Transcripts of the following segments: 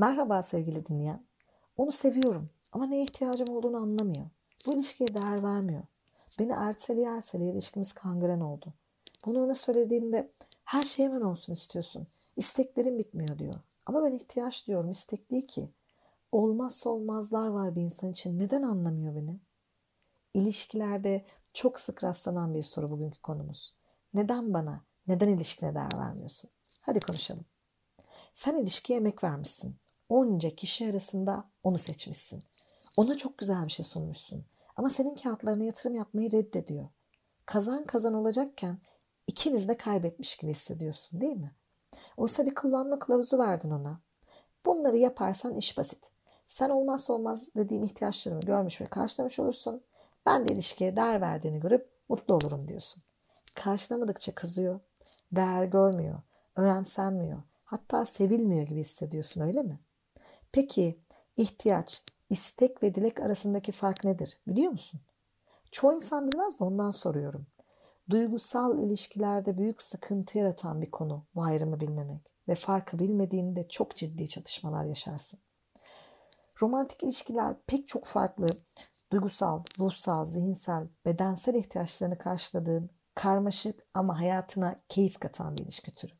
Merhaba sevgili dinleyen. Onu seviyorum ama neye ihtiyacım olduğunu anlamıyor. Bu ilişkiye değer vermiyor. Beni erteleye ilişkimiz kangren oldu. Bunu ona söylediğimde her şey hemen olsun istiyorsun. İsteklerim bitmiyor diyor. Ama ben ihtiyaç diyorum, istek değil ki. Olmazsa olmazlar var bir insan için. Neden anlamıyor beni? İlişkilerde çok sık rastlanan bir soru bugünkü konumuz. Neden bana, neden ilişkine değer vermiyorsun? Hadi konuşalım. Sen ilişkiye emek vermişsin. Onca kişi arasında onu seçmişsin. Ona çok güzel bir şey sunmuşsun. Ama senin kağıtlarına yatırım yapmayı reddediyor. Kazan kazan olacakken ikiniz de kaybetmiş gibi hissediyorsun değil mi? Oysa bir kullanma kılavuzu verdin ona. Bunları yaparsan iş basit. Sen olmazsa olmaz dediğim ihtiyaçlarımı görmüş ve karşılamış olursun. Ben de ilişkiye değer verdiğini görüp mutlu olurum diyorsun. Karşılamadıkça kızıyor, değer görmüyor, önemsenmiyor, hatta sevilmiyor gibi hissediyorsun öyle mi? Peki ihtiyaç, istek ve dilek arasındaki fark nedir biliyor musun? Çoğu insan bilmez de ondan soruyorum. Duygusal ilişkilerde büyük sıkıntı yaratan bir konu bu ayrımı bilmemek ve farkı bilmediğinde çok ciddi çatışmalar yaşarsın. Romantik ilişkiler pek çok farklı duygusal, ruhsal, zihinsel, bedensel ihtiyaçlarını karşıladığın karmaşık ama hayatına keyif katan bir ilişki türü.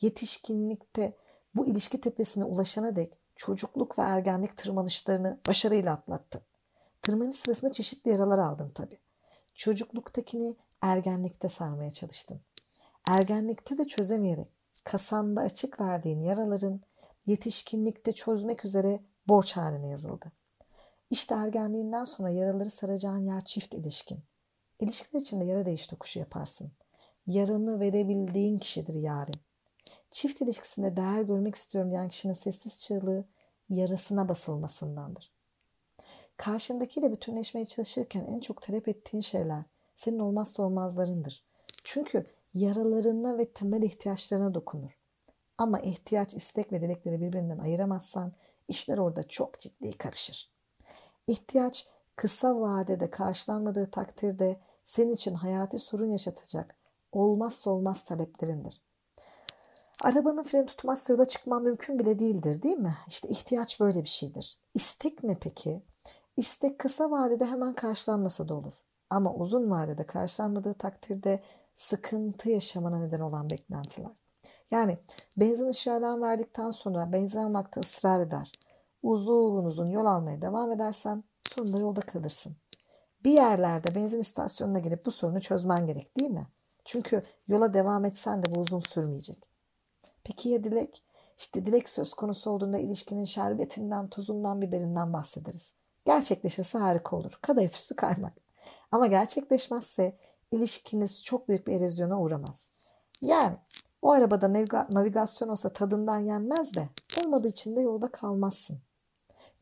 Yetişkinlikte bu ilişki tepesine ulaşana dek çocukluk ve ergenlik tırmanışlarını başarıyla atlattın. Tırmanış sırasında çeşitli yaralar aldın tabii. Çocukluktakini ergenlikte sarmaya çalıştın. Ergenlikte de çözemeyerek kasanda açık verdiğin yaraların yetişkinlikte çözmek üzere borç haline yazıldı. İşte ergenliğinden sonra yaraları saracağın yer çift ilişkin. İlişkiler içinde yara değiş tokuşu yaparsın. Yaranı verebildiğin kişidir yarın. Çift ilişkisinde değer görmek istiyorum diyen kişinin sessiz çığlığı yarasına basılmasındandır. Karşındakiyle bütünleşmeye çalışırken en çok talep ettiğin şeyler senin olmazsa olmazlarındır. Çünkü yaralarına ve temel ihtiyaçlarına dokunur. Ama ihtiyaç, istek ve dilekleri birbirinden ayıramazsan işler orada çok ciddi karışır. İhtiyaç kısa vadede karşılanmadığı takdirde senin için hayati sorun yaşatacak olmazsa olmaz taleplerindir. Arabanın freni tutmazsa yola çıkman mümkün bile değildir değil mi? İşte ihtiyaç böyle bir şeydir. İstek ne peki? İstek kısa vadede hemen karşılanmasa da olur. Ama uzun vadede karşılanmadığı takdirde sıkıntı yaşamana neden olan beklentiler. Yani benzin ışığı alarm verdikten sonra benzin almakta ısrar eder. Uzun yol almaya devam edersen sonunda yolda kalırsın. Bir yerlerde benzin istasyonuna girip bu sorunu çözmen gerek değil mi? Çünkü yola devam etsen de bu uzun sürmeyecek. Peki ya dilek? İşte dilek söz konusu olduğunda ilişkinin şerbetinden, tuzundan, biberinden bahsederiz. Gerçekleşirse harika olur. Kadayıf üstü kaymak. Ama gerçekleşmezse ilişkiniz çok büyük bir erozyona uğramaz. Yani o arabada navigasyon olsa tadından yenmez de olmadığı için de yolda kalmazsın.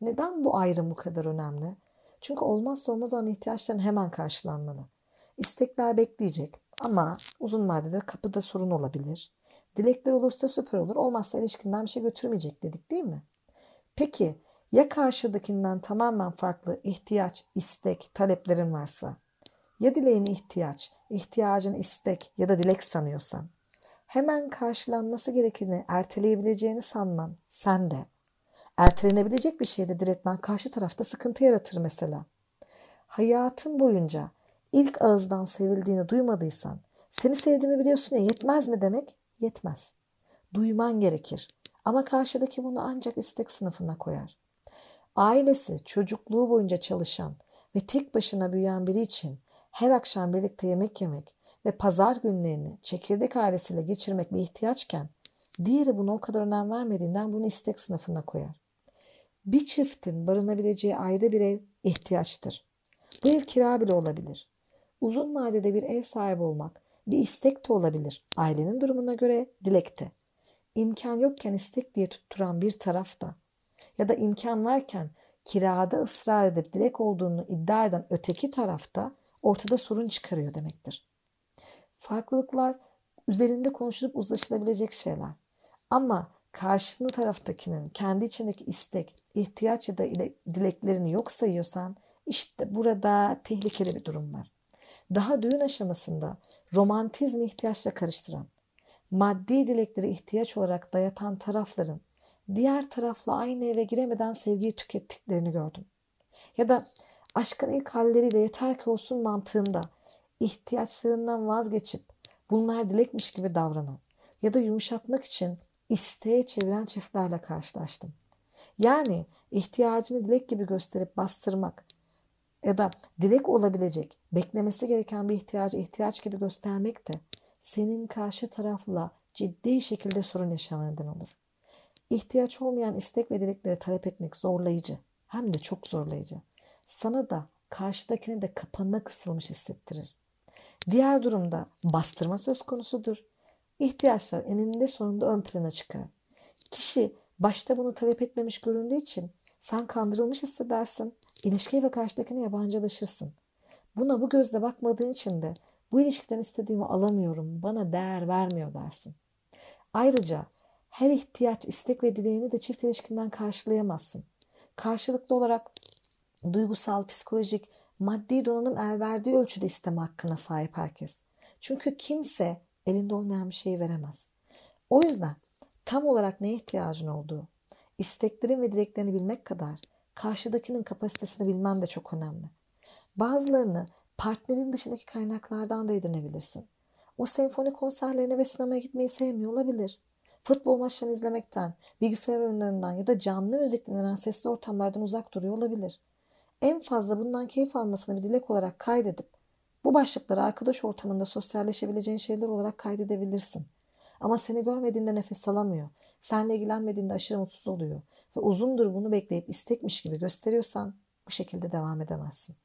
Neden bu ayrım bu kadar önemli? Çünkü olmazsa olmaz olan ihtiyaçların hemen karşılanmalı. İstekler bekleyecek ama uzun vadede kapıda sorun olabilir. Dilekler olursa süper olur, olmazsa ilişkinden bir şey götürmeyecek dedik değil mi? Peki ya karşıdakinden tamamen farklı ihtiyaç, istek, taleplerin varsa? Ya dileğini ihtiyaç, ihtiyacını istek ya da dilek sanıyorsan? Hemen karşılanması gerekeni erteleyebileceğini sanman sen de. Ertelenebilecek bir şeyde diretmen karşı tarafta sıkıntı yaratır mesela. Hayatın boyunca ilk ağızdan sevildiğini duymadıysan, seni sevdiğimi biliyorsun ya yetmez mi demek? Yetmez. Duyman gerekir. Ama karşıdaki bunu ancak istek sınıfına koyar. Ailesi çocukluğu boyunca çalışan ve tek başına büyüyen biri için her akşam birlikte yemek yemek ve pazar günlerini çekirdek ailesiyle geçirmek bir ihtiyaçken diğeri buna o kadar önem vermediğinden bunu istek sınıfına koyar. Bir çiftin barınabileceği ayrı bir ev ihtiyaçtır. Bu ev kira bile olabilir. Uzun vadede bir ev sahibi olmak bir istek de olabilir. Ailenin durumuna göre dilek de. İmkan yokken istek diye tutturan bir taraf da ya da imkan varken kirada ısrar edip dilek olduğunu iddia eden öteki taraf da ortada sorun çıkarıyor demektir. Farklılıklar üzerinde konuşulup uzlaşılabilecek şeyler. Ama karşını taraftakinin kendi içindeki istek, ihtiyaç ya da dileklerini yok sayıyorsan işte burada tehlikeli bir durum var. Daha düğün aşamasında romantizmi ihtiyaçla karıştıran, maddi dilekleri ihtiyaç olarak dayatan tarafların diğer tarafla aynı eve giremeden sevgiyi tükettiklerini gördüm. Ya da aşkın ilk halleriyle yeter ki olsun mantığında ihtiyaçlarından vazgeçip bunlar dilekmiş gibi davranan ya da yumuşatmak için isteğe çeviren çiftlerle karşılaştım. Yani ihtiyacını dilek gibi gösterip bastırmak ya da dilek olabilecek, beklemesi gereken bir ihtiyacı ihtiyaç gibi göstermek de senin karşı tarafla ciddi şekilde sorun yaşamaya neden olur. İhtiyaç olmayan istek ve dilekleri talep etmek zorlayıcı, hem de çok zorlayıcı. Sana da karşıdakine de kapanına kısılmış hissettirir. Diğer durumda bastırma söz konusudur. İhtiyaçlar eninde sonunda ön plana çıkar. Kişi başta bunu talep etmemiş göründüğü için sen kandırılmış hissedersin, ilişkiye ve karşıdakine yabancılaşırsın. Buna bu gözle bakmadığın için de bu ilişkiden istediğimi alamıyorum, bana değer vermiyor dersin. Ayrıca her ihtiyaç, istek ve dileğini de çift ilişkinden karşılayamazsın. Karşılıklı olarak duygusal, psikolojik, maddi donanım el verdiği ölçüde isteme hakkına sahip herkes. Çünkü kimse elinde olmayan bir şeyi veremez. O yüzden tam olarak neye ihtiyacın olduğu, isteklerin ve dileklerini bilmek kadar karşıdakinin kapasitesini bilmen de çok önemli. Bazılarını partnerin dışındaki kaynaklardan da edinebilirsin. O senfoni konserlerine ve sinemaya gitmeyi sevmiyor olabilir. Futbol maçlarını izlemekten, bilgisayar oyunlarından ya da canlı müzik dinlenen sesli ortamlardan uzak duruyor olabilir. En fazla bundan keyif almasını bir dilek olarak kaydedip bu başlıkları arkadaş ortamında sosyalleşebileceğin şeyler olarak kaydedebilirsin. Ama seni görmediğinde nefes alamıyor, seninle ilgilenmediğinde aşırı mutsuz oluyor ve uzundur bunu bekleyip istekmiş gibi gösteriyorsan bu şekilde devam edemezsin.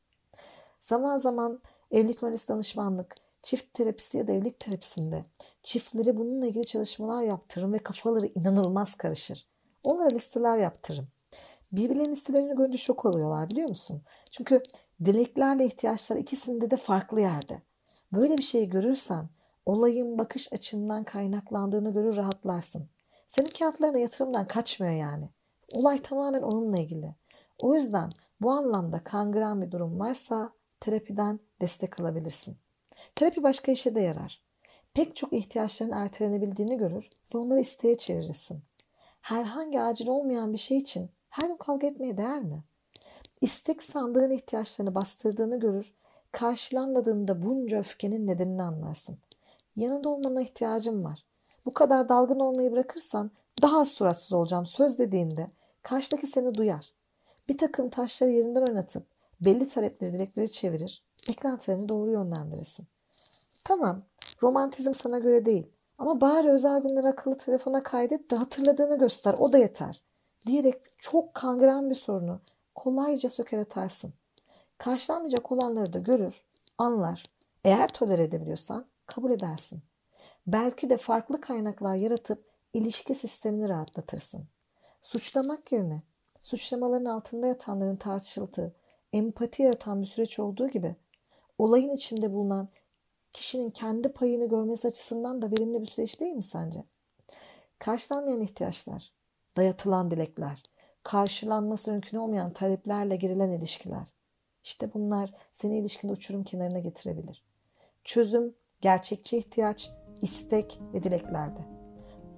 Zaman zaman evlilik öncesi danışmanlık, çift terapisi ya da evlilik terapisinde çiftlere bununla ilgili çalışmalar yaptırırım ve kafaları inanılmaz karışır. Onlara listeler yaptırırım. Birbirlerinin listelerine görünce şok oluyorlar, biliyor musun? Çünkü dileklerle ihtiyaçlar ikisinde de farklı yerde. Böyle bir şeyi görürsen olayın bakış açından kaynaklandığını görür, rahatlarsın. Senin kağıtlarına yatırımdan kaçmıyor yani. Olay tamamen onunla ilgili. O yüzden bu anlamda kangren bir durum varsa terapiden destek alabilirsin. Terapi başka işe de yarar. Pek çok ihtiyaçların ertelenebildiğini görür ve onları isteğe çevirirsin. Herhangi acil olmayan bir şey için her gün kavga etmeye değer mi? İstek sandığın ihtiyaçlarını bastırdığını görür, karşılanmadığında bunca öfkenin nedenini anlarsın. Yanında olmana ihtiyacım var. Bu kadar dalgın olmayı bırakırsan daha az suratsız olacağım söz dediğinde karşıdaki seni duyar. Bir takım taşları yerinden oynatıp belli talepleri dilekleri çevirir, beklentilerini doğru yönlendirirsin. Tamam, romantizm sana göre değil ama bari özel günleri akıllı telefona kaydet de hatırladığını göster, o da yeter diyerek çok kangren bir sorunu kolayca söker atarsın. Karşılanmayacak olanları da görür, anlar. Eğer tolere edebiliyorsan kabul edersin. Belki de farklı kaynaklar yaratıp ilişki sistemini rahatlatırsın. Suçlamak yerine suçlamaların altında yatanların tartışıldığı, empati yaratan bir süreç olduğu gibi olayın içinde bulunan kişinin kendi payını görmesi açısından da verimli bir süreç değil mi sence? Karşılanmayan ihtiyaçlar, dayatılan dilekler, karşılanması mümkün olmayan taleplerle girilen ilişkiler. İşte bunlar seni ilişkinde uçurum kenarına getirebilir. Çözüm, gerçekçi ihtiyaç, istek ve dileklerde.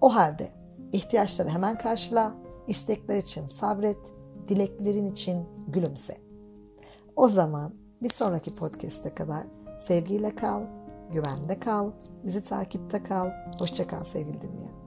O halde ihtiyaçları hemen karşıla, istekler için sabret, dileklerin için gülümse. O zaman bir sonraki podcast'e kadar sevgiyle kal, güvende kal, bizi takipte kal. Hoşça kal sevgili dinleyen.